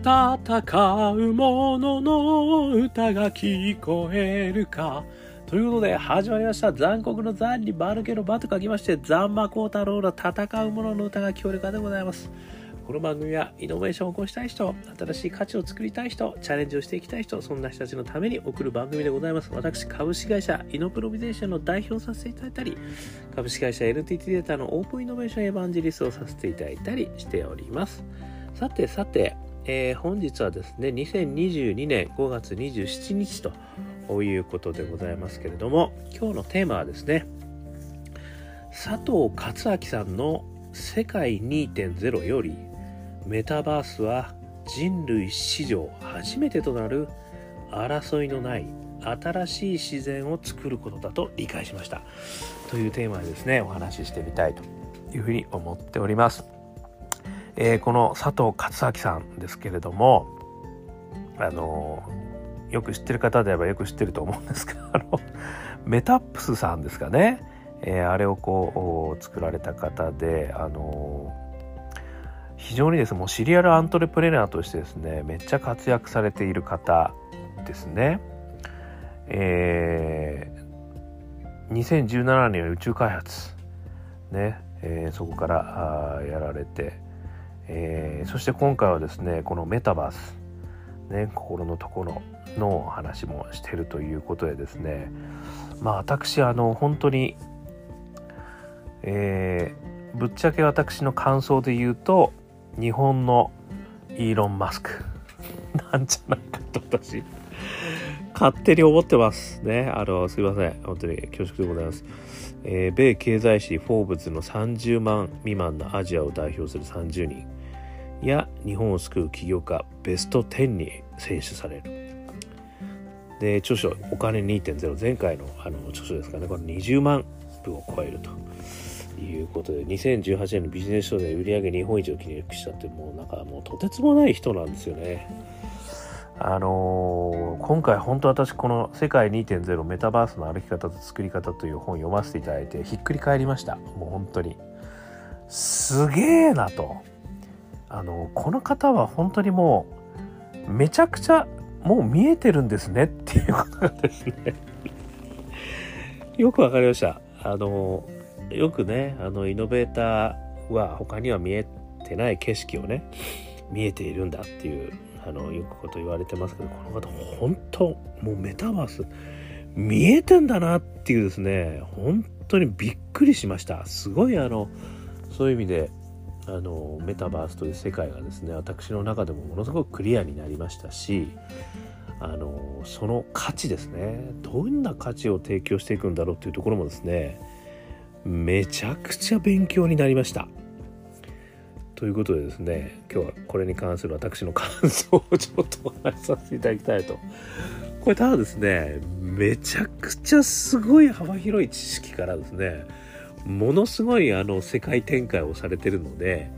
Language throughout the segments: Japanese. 戦う者の歌が聞こえるか。ということで始まりました。残酷の残に丸毛の場と書きまして、ザンマコウタロウの戦う者の歌が聞こえるかでございます。この番組はイノベーションを起こしたい人、新しい価値を作りたい人、チャレンジをしていきたい人、そんな人たちのために送る番組でございます。私、株式会社イノプロビゼーションの代表をさせていただいたり、株式会社 LTT データのオープンイノベーションエヴァンジリストをさせていただいたりしております。さて、本日はですね、2022年5月27日ということでございますけれども、今日のテーマはですね、佐藤勝明さんの世界 2.0 よりメタバースは人類史上初めてとなる争いのない新しい自然を作ることだと理解しましたというテーマでですね、お話ししてみたいというふうに思っております。この佐藤勝明さんですけれども、よく知ってる方であればよく知ってると思うんですけど、メタップスさんですかね、あれをこう作られた方で、非常にですね、もうシリアルアントレプレナーとしてですね、めっちゃ活躍されている方ですね。2017年は宇宙開発、ね、そこからやられて、そして今回はですね、このメタバース、ね、心のところの話もしているということでですね、まあ私本当に、ぶっちゃけ私の感想で言うと、日本のイーロン・マスクなんじゃないかと私勝手に思ってますね。すいません、本当に恐縮でございます。米経済誌フォーブズの30万未満のアジアを代表する30人や日本を救う起業家ベスト10に選出される。で、著書お金 2.0、 前回の著書ですかね、これ20万部を超えるということで、2018年のビジネス書で売り上げ日本一を記録したって、もうなんかもうとてつもない人なんですよね。今回本当私この世界 2.0 メタバースの歩き方と作り方という本を読ませていただいてひっくり返りました。もう本当にすげーなと、この方は本当にもうめちゃくちゃもう見えてるんですねっていうことがですねよくわかりました。よくね、イノベーターは他には見えてない景色をね、見えているんだっていうよくこと言われてますけど、この方本当もうメタバース見えてんだなっていうですね、本当にびっくりしました。すごいそういう意味でメタバースという世界がですね、私の中でもものすごくクリアになりましたし、その価値ですね、どんな価値を提供していくんだろうっていうところもですね、めちゃくちゃ勉強になりましたということでですね、今日はこれに関する私の感想をちょっとお話しさせていただきたいと。これただですね、めちゃくちゃすごい幅広い知識からですね、ものすごい世界展開をされているので、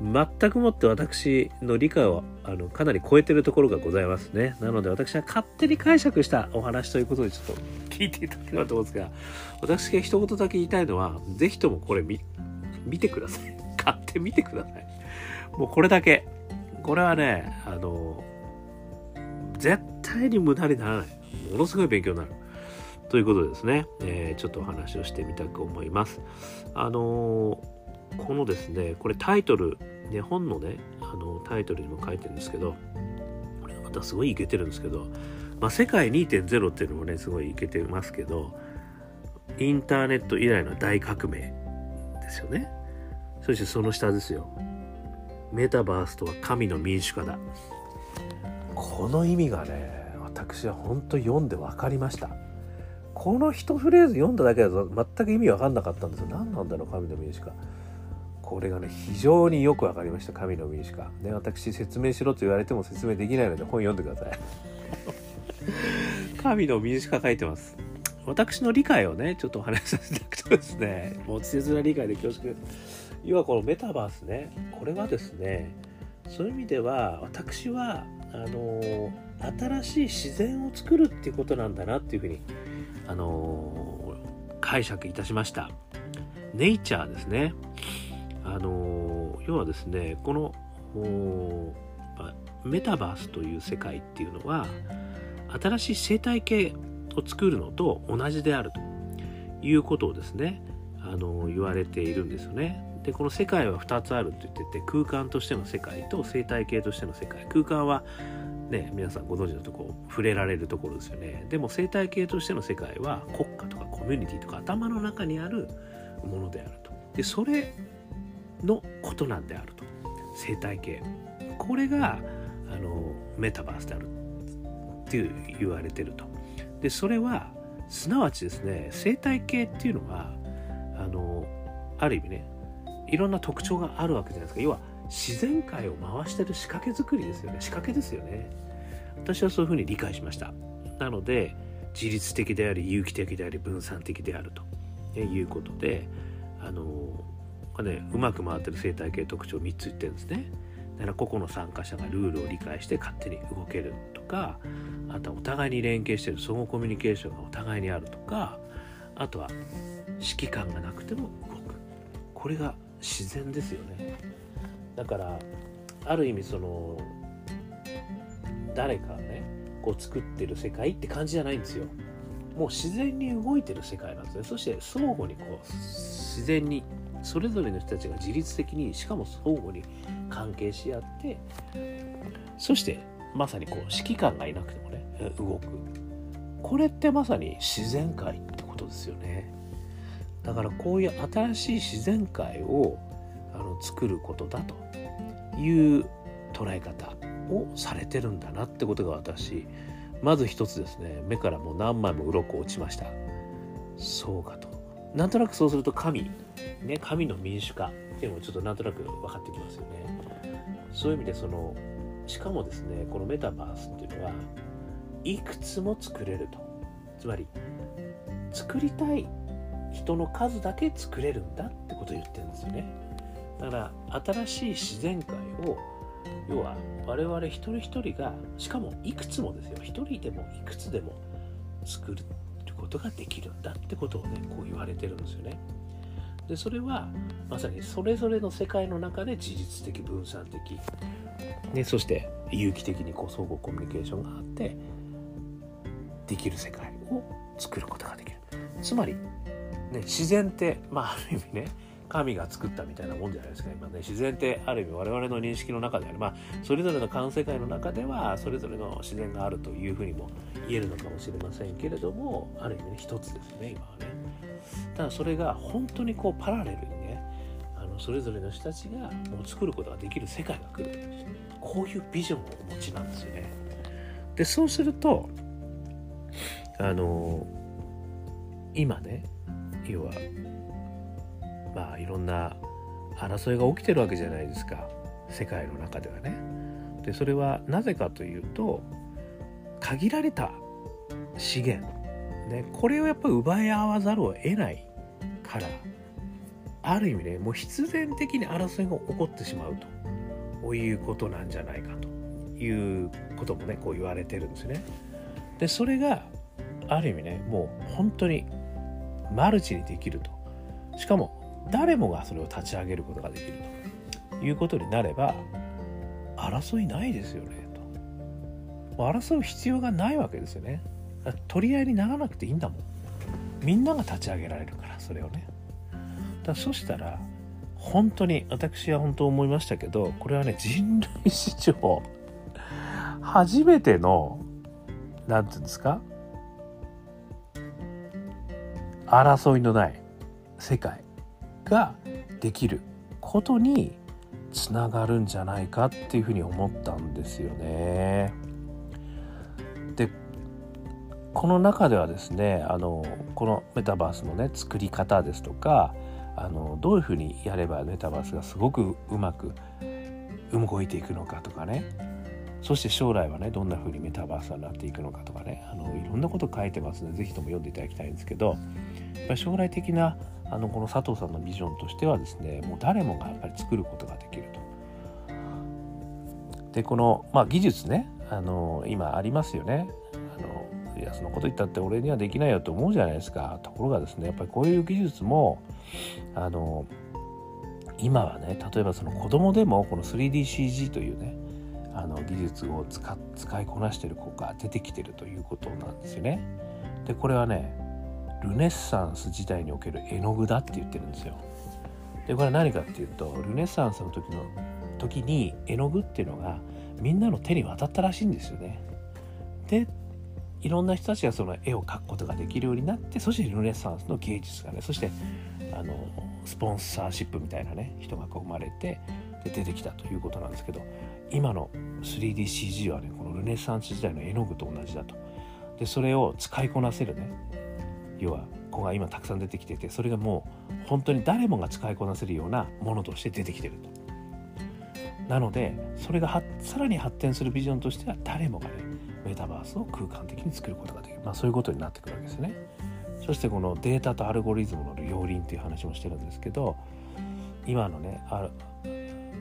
全くもって私の理解をかなり超えているところがございますね。なので私は勝手に解釈したお話ということで、ちょっと聞いていただければと思うんですが、私が一言だけ言いたいのは、ぜひともこれ見てください。買ってみてください。もうこれだけ。これはね、絶対に無駄にならない。ものすごい勉強になる。ということでですね、ちょっとお話をしてみたく思います。このですね、これタイトル、ね、本のね、タイトルにも書いてるんですけど、これまたすごいイケてるんですけど、まあ、世界 2.0 っていうのもね、すごいイケてますけど、インターネット以来の大革命ですよね。そしてその下ですよ。メタバースとは神の民主化だ。この意味がね、私は本当読んで分かりました。この一フレーズ読んだだけだと全く意味分かんなかったんですよ。何なんだろう、神の民主化。これがね、非常によく分かりました、神の民主化。ね、私説明しろと言われても説明できないので本読んでください。神の民主化書いてます。私の理解をね、ちょっとお話しさせていただくとですね、もう稚拙な理解で恐縮。要はこのメタバースね、これはですね、そういう意味では私は新しい自然を作るっていうことなんだなっていうふうに解釈いたしました。ネイチャーですね。要はですね、このぱメタバースという世界っていうのは新しい生態系を作るのと同じであるということをですね言われているんですよね。でこの世界は2つあるって言ってて、空間としての世界と生態系としての世界。空間はね、皆さんご存知のところ、触れられるところですよね。でも生態系としての世界は国家とかコミュニティとか頭の中にあるものであると。でそれのことなんであると。生態系、これがメタバースであるって言われてると。でそれはすなわちですね、生態系っていうのはある意味ね、いろんな特徴があるわけじゃないですか。要は自然界を回してる仕掛け作りですよね。仕掛けですよね。私はそういうふうに理解しました。なので自律的であり有機的であり分散的であると、いうことでうまく回ってる生態系特徴3つ言ってるんですね。だから個々の参加者がルールを理解して勝手に動けるとか、あとはお互いに連携してる相互コミュニケーションがお互いにあるとか、あとは指揮官がなくても動く。これが自然ですよね。だからある意味誰かがねこう作ってる世界って感じじゃないんですよ。もう自然に動いてる世界なんですね。そして相互にこう自然にそれぞれの人たちが自律的に、しかも相互に関係し合って、そしてまさにこう指揮官がいなくてもね動く。これってまさに自然界ってことですよね。だからこういう新しい自然界を作ることだという捉え方をされてるんだなってことが、私まず一つですね、目からもう何枚も鱗落ちました。そうかと。なんとなくそうすると神の民主化っていうのもちょっとなんとなく分かってきますよね。そういう意味でしかもですね、このメタバースっていうのはいくつも作れると。つまり作りたい人の数だけ作れるんだってことを言ってるんですよね。だから新しい自然界を、要は我々一人一人が、しかもいくつもですよ、一人でもいくつでも作ることができるんだってことをね、こう言われてるんですよね。でそれはまさにそれぞれの世界の中で自律的、分散的、ね、そして有機的にこう相互コミュニケーションがあってできる世界を作ることができる。つまり、ね、自然って、ある意味ね、神が作ったみたいなもんじゃないですか今ね。自然ってある意味我々の認識の中である、それぞれの環世界の中ではそれぞれの自然があるというふうにも言えるのかもしれませんけれども、ある意味ね、一つですね今はね。ただそれが本当にこうパラレルにね、それぞれの人たちがもう作ることができる世界が来る。こういうビジョンをお持ちなんですよね。でそうすると今ね、要はいろんな争いが起きてるわけじゃないですか、世界の中ではね。でそれはなぜかというと、限られた資源、ね、これをやっぱり奪い合わざるを得ないから、ある意味ね、もう必然的に争いが起こってしまうということなんじゃないかということもね、こう言われてるんですね。でそれがある意味ね、もう本当にマルチにできると、しかも誰もがそれを立ち上げることができるということになれば、争いないですよねと。争う必要がないわけですよね。取り合いにならなくていいんだもん。みんなが立ち上げられるからそれをね。そしたら本当に、私は本当思いましたけど、これはね、人類史上初めてのなんていうんですか、争いのない世界ができることにつながるんじゃないかっていうふうに思ったんですよね。でこの中ではですね、このメタバースのね作り方ですとか、どういうふうにやればメタバースがすごくうまく動いていくのかとかね、そして将来はねどんなふうにメタバースになっていくのかとかね、いろんなこと書いてますので、ぜひとも読んでいただきたいんですけど、やっぱり将来的なこの佐藤さんのビジョンとしてはですね、もう誰もがやっぱり作ることができると。でこの、技術ね、今ありますよね。いやそのこと言ったって俺にはできないよと思うじゃないですか。ところがですね、やっぱりこういう技術も今はね、例えば子供でもこの 3DCG というね技術を使いこなしている子が出てきているということなんですよね。でこれはねルネッサンス時代における絵の具だって言ってるんですよ。でこれは何かっていうとルネッサンスの時に絵の具っていうのがみんなの手に渡ったらしいんですよね。でいろんな人たちがその絵を描くことができるようになって、そしてルネサンスの芸術がね、そしてスポンサーシップみたいなね人が生まれてで出てきたということなんですけど、今の 3DCG はねこのルネサンス時代の絵の具と同じだと。でそれを使いこなせるね、要は子が今たくさん出てきてて、それがもう本当に誰もが使いこなせるようなものとして出てきてると。なのでそれがさらに発展するビジョンとしては誰もがねメタバースを空間的に作ることができる、そういうことになってくるわけですね。そしてこのデータとアルゴリズムの両輪という話もしてるんですけど、今のね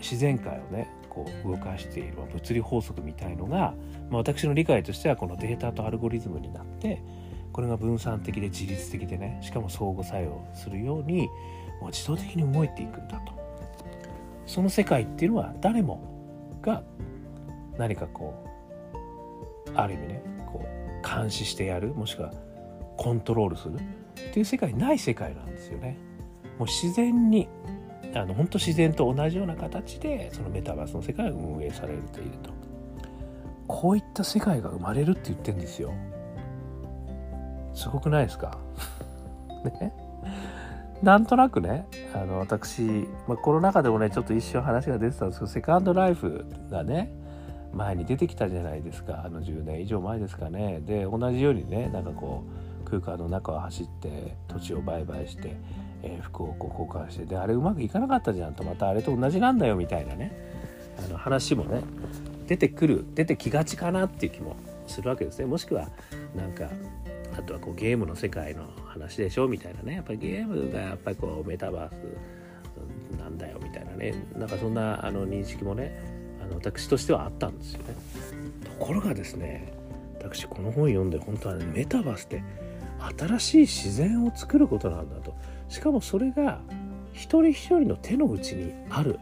自然界をねこう動かしている物理法則みたいのが、私の理解としてはこのデータとアルゴリズムになって、これが分散的で自律的でね、しかも相互作用するようにもう自動的に動いていくんだと。その世界っていうのは誰もが何かこうある意味ねこう監視してやる、もしくはコントロールするっていう世界ない世界なんですよね。もう自然に本当自然と同じような形でそのメタバースの世界が運営されていると、こういった世界が生まれるって言ってるんですよ。すごくないですかね。なんとなくね私、コロナ禍でもねちょっと一瞬話が出てたんですけど、セカンドライフがね前に出てきたじゃないですか。10年以上前ですかね。で同じようにねなんかこう空間の中を走って土地を売買して、服をこう交換して、であれうまくいかなかったじゃんと、またあれと同じなんだよみたいなね話もね出てきがちかなっていう気もするわけですね。もしくはなんかあとはこうゲームの世界の話でしょみたいなね、やっぱりゲームがやっぱりこうメタバースなんだよみたいなね、なんかそんな認識もね私としてはあったんですよね。ところがですね、私この本読んで本当はねメタバースって新しい自然を作ることなんだと、しかもそれが一人一人の手の内にある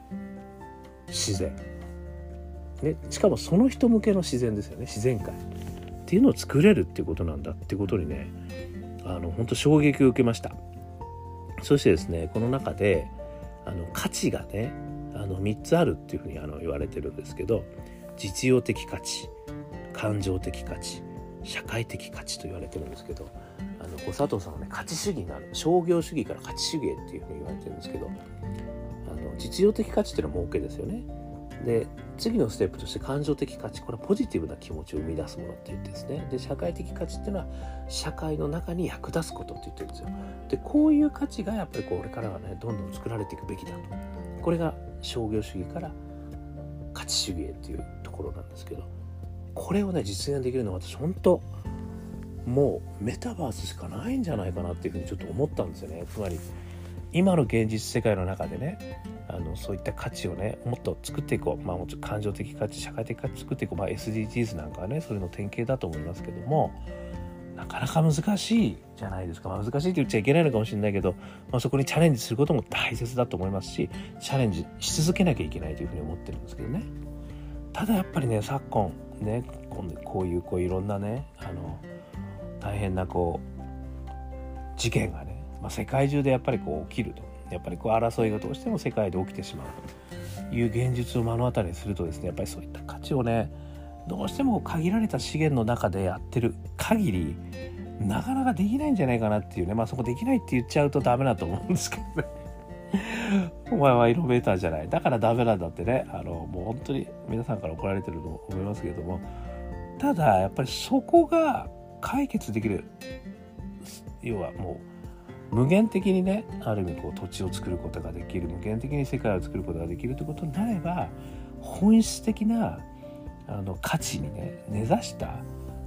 自然、ね、しかもその人向けの自然ですよね、自然界っていうのを作れるっていうことなんだってことにね本当衝撃を受けました。そしてですねこの中で価値がね3つあるっていうふうに言われてるんですけど、実用的価値、感情的価値、社会的価値と言われてるんですけど、佐藤さんはね価値主義が商業主義から価値主義へっていうふうに言われてるんですけど、実用的価値っていうのも OK ですよね。で次のステップとして感情的価値、これはポジティブな気持ちを生み出すものって言ってですね、で社会的価値っていうのは社会の中に役立つことって言ってるんですよ。でこういう価値がやっぱりこれからはねどんどん作られていくべきだと、これが商業主義から価値主義へっていうところなんですけど、これをね実現できるのは私本当もうメタバースしかないんじゃないかなっていうふうにちょっと思ったんですよね。つまり今の現実世界の中でねそういった価値をねもっと作っていこう、もちろん感情的価値、社会的価値作っていこう、SDGs なんかはねそれの典型だと思いますけども、なかなか難しいじゃないですか。難しいって言っちゃいけないのかもしれないけど、そこにチャレンジすることも大切だと思いますし、チャレンジし続けなきゃいけないというふうに思ってるんですけどね。ただやっぱりね昨今ねこういろんなね大変な事件がね世界中でやっぱり起きると、やっぱり争いがどうしても世界で起きてしまうという現実を目の当たりにするとですね、やっぱりそういった価値をねどうしても限られた資源の中でやってる限りなかなかできないんじゃないかなっていうね、そこできないって言っちゃうとダメだと思うんですけどねお前はイノベーターじゃないだからダメなんだってねもう本当に皆さんから怒られてると思いますけども、ただやっぱりそこが解決できる、要はもう無限的にねある意味土地を作ることができる、無限的に世界を作ることができるということになれば、本質的な価値にね根ざした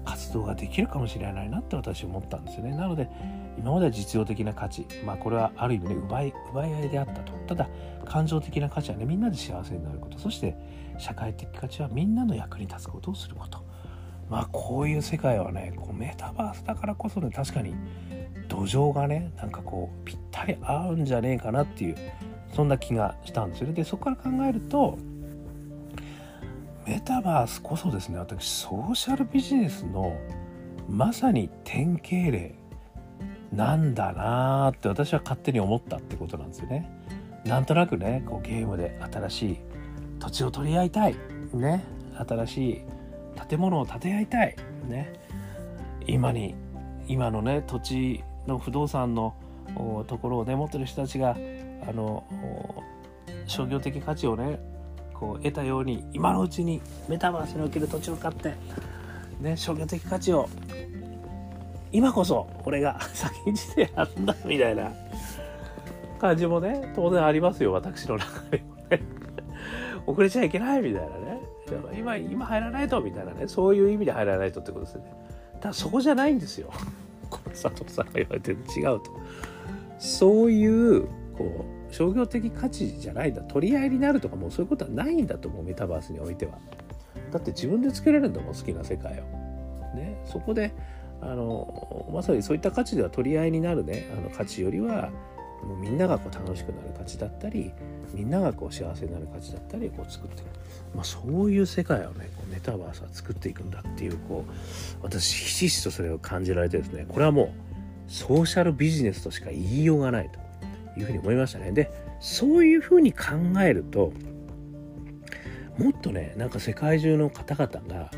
活動ができるかもしれないなって私思ったんですよね。なので今までは実用的な価値、これはある意味ね奪い合いであったと。ただ感情的な価値はねみんなで幸せになること、そして社会的価値はみんなの役に立つことをすること、こういう世界はねメタバースだからこそね確かに土壌がねぴったり合うんじゃねえかなっていうそんな気がしたんですよね。でそこから考えるとメタバースこそですね、私ソーシャルビジネスのまさに典型例なんだなーって私は勝手に思ったってことなんですよね。なんとなくね、こうゲームで新しい土地を取り合いたい、ね、新しい建物を建て合いたい、ね、今のね土地の不動産のところをね持ってる人たちが商業的価値をねこう得たように、今のうちにメタバースにおける土地を買って、ね、商業的価値を今こそ俺が先んじてやるんだみたいな感じもね当然ありますよ、私の中にもね遅れちゃいけないみたいなね、今入らないとみたいなね、そういう意味で入らないとってことですよね。ただそこじゃないんですよこの佐藤さんが言われてる違うと、そういうこう商業的価値じゃないんだ、取り合いになるとかもうそういうことはないんだと思う、メタバースにおいては。だって自分で作れるんだもん、好きな世界を、ね、そこでまさにそういった価値では取り合いになるね、価値よりはもうみんながこう楽しくなる価値だったり、みんながこう幸せになる価値だったりこう作っていく、そういう世界をねこうメタバースは作っていくんだっていう、こう私ひしひしとそれを感じられてですね、これはもうソーシャルビジネスとしか言いようがないというふうに思いましたね。でそういうふうに考えると、もっとねなんか世界中の方々が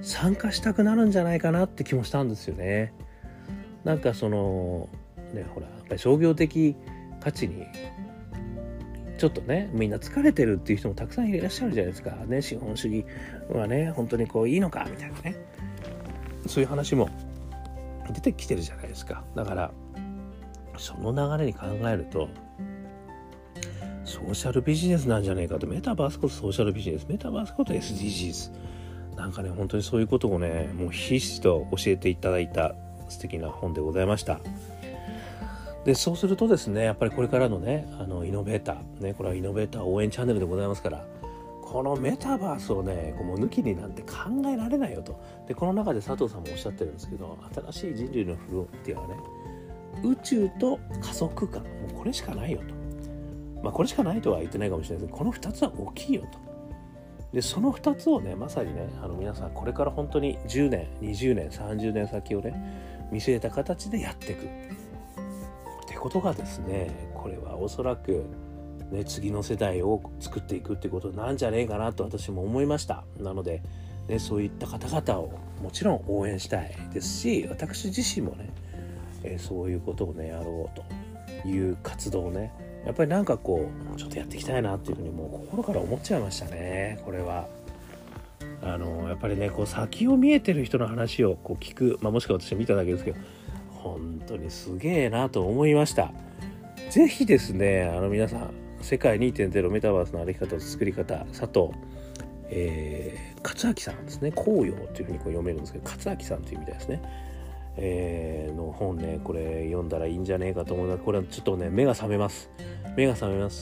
参加したくなるんじゃないかなって気もしたんですよね。なんかそのね、ほらやっぱり商業的価値にちょっとねみんな疲れてるっていう人もたくさんいらっしゃるじゃないですか、ね、資本主義はね本当にこういいのかみたいなね、そういう話も出てきてるじゃないですか。だからその流れに考えるとソーシャルビジネスなんじゃないかと、メタバースこそソーシャルビジネス、メタバースこそ SDGs、 なんかね本当にそういうことをねもうひしひしと教えていただいた素敵な本でございました。でそうするとですね、やっぱりこれからのねイノベーター、ね、これはイノベーター応援チャンネルでございますから、このメタバースをねこうもう抜きになんて考えられないよと。でこの中で佐藤さんもおっしゃってるんですけど、新しい人類のフロンティアはね宇宙と仮想空間、もうこれしかないよと、これしかないとは言ってないかもしれないですけど、この2つは大きいよと。でその2つをねまさにね皆さんこれから本当に10年20年30年先をね見据えた形でやっていくことがですね、これはおそらく、ね、次の世代を作っていくってことなんじゃねえかなと私も思いました。なので、ね、そういった方々をもちろん応援したいですし、私自身もね、そういうことをねやろうという活動をねやっぱりなんかこうちょっとやっていきたいなっていうふうにもう心から思っちゃいましたね。これはやっぱりねこう先を見えてる人の話をこう聞く、もしくは私は見ただけですけど、本当にすげえなと思いました。ぜひですね皆さん世界 2.0 メタバースの歩き方と作り方、佐藤、勝明さんですね、紅葉というふうにこう読めるんですけど勝明さんというみたいですね、の本ねこれ読んだらいいんじゃねえかと思うので、これはちょっとね目が覚めます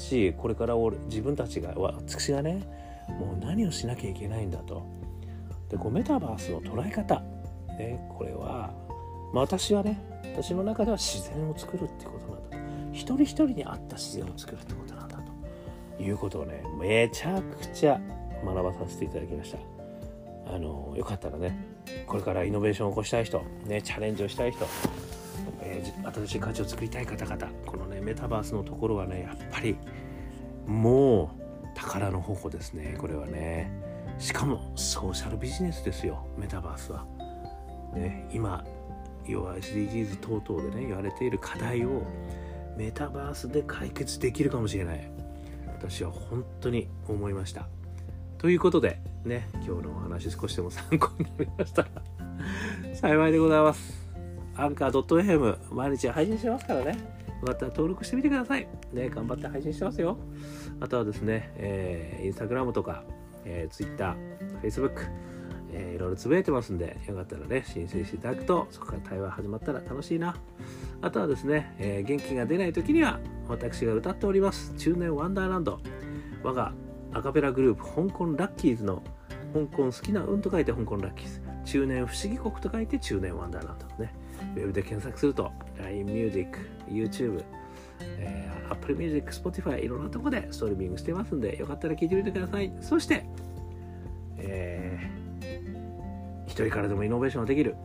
し、これから自分たちが私がねもう何をしなきゃいけないんだと。でこうメタバースの捉え方、ね、これは私はね私の中では自然を作るってことなんだと、一人一人に合った自然を作るってことなんだということをねめちゃくちゃ学ばさせていただきました。よかったらねこれからイノベーションを起こしたい人、ね、チャレンジをしたい人、新しい価値を作りたい方々、このねメタバースのところはねやっぱりもう宝の宝庫ですね、これはね。しかもソーシャルビジネスですよメタバースは、ね、今要は SDGs 等々でね言われている課題をメタバースで解決できるかもしれない、私は本当に思いました。ということでね今日のお話少しでも参考になりましたら幸いでございます。アンカー .fm 毎日配信してますからね、また登録してみてくださいね、頑張って配信してますよ。あとはですね、Instagram とか、Twitter、Facebookいろいろつぶやいてますんで、よかったらね申請していただくと、そこから対話始まったら楽しいな。あとはですね、元気が出ない時には私が歌っております中年ワンダーランド、我がアカペラグループ香港ラッキーズの香港好きな運と書いて香港ラッキーズ、中年不思議国と書いて中年ワンダーランドね、ウェブで検索すると LINE Music、YouTube、Apple Music、Spotify いろんなとこでストリーミングしてますんで、よかったら聴いてみてください。そして一人からでもイノベーションができる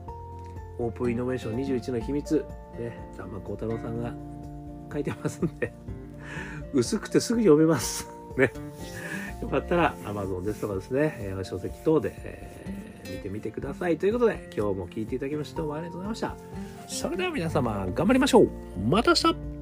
オープンイノベーション21の秘密、ざんまこうたろうさんが書いてますんで薄くてすぐ読めますね。よかったら Amazon ですとかですね、書籍等で、見てみてくださいということで、今日も聞いていただきましてどうもありがとうございました。それでは皆様頑張りましょう。また明日。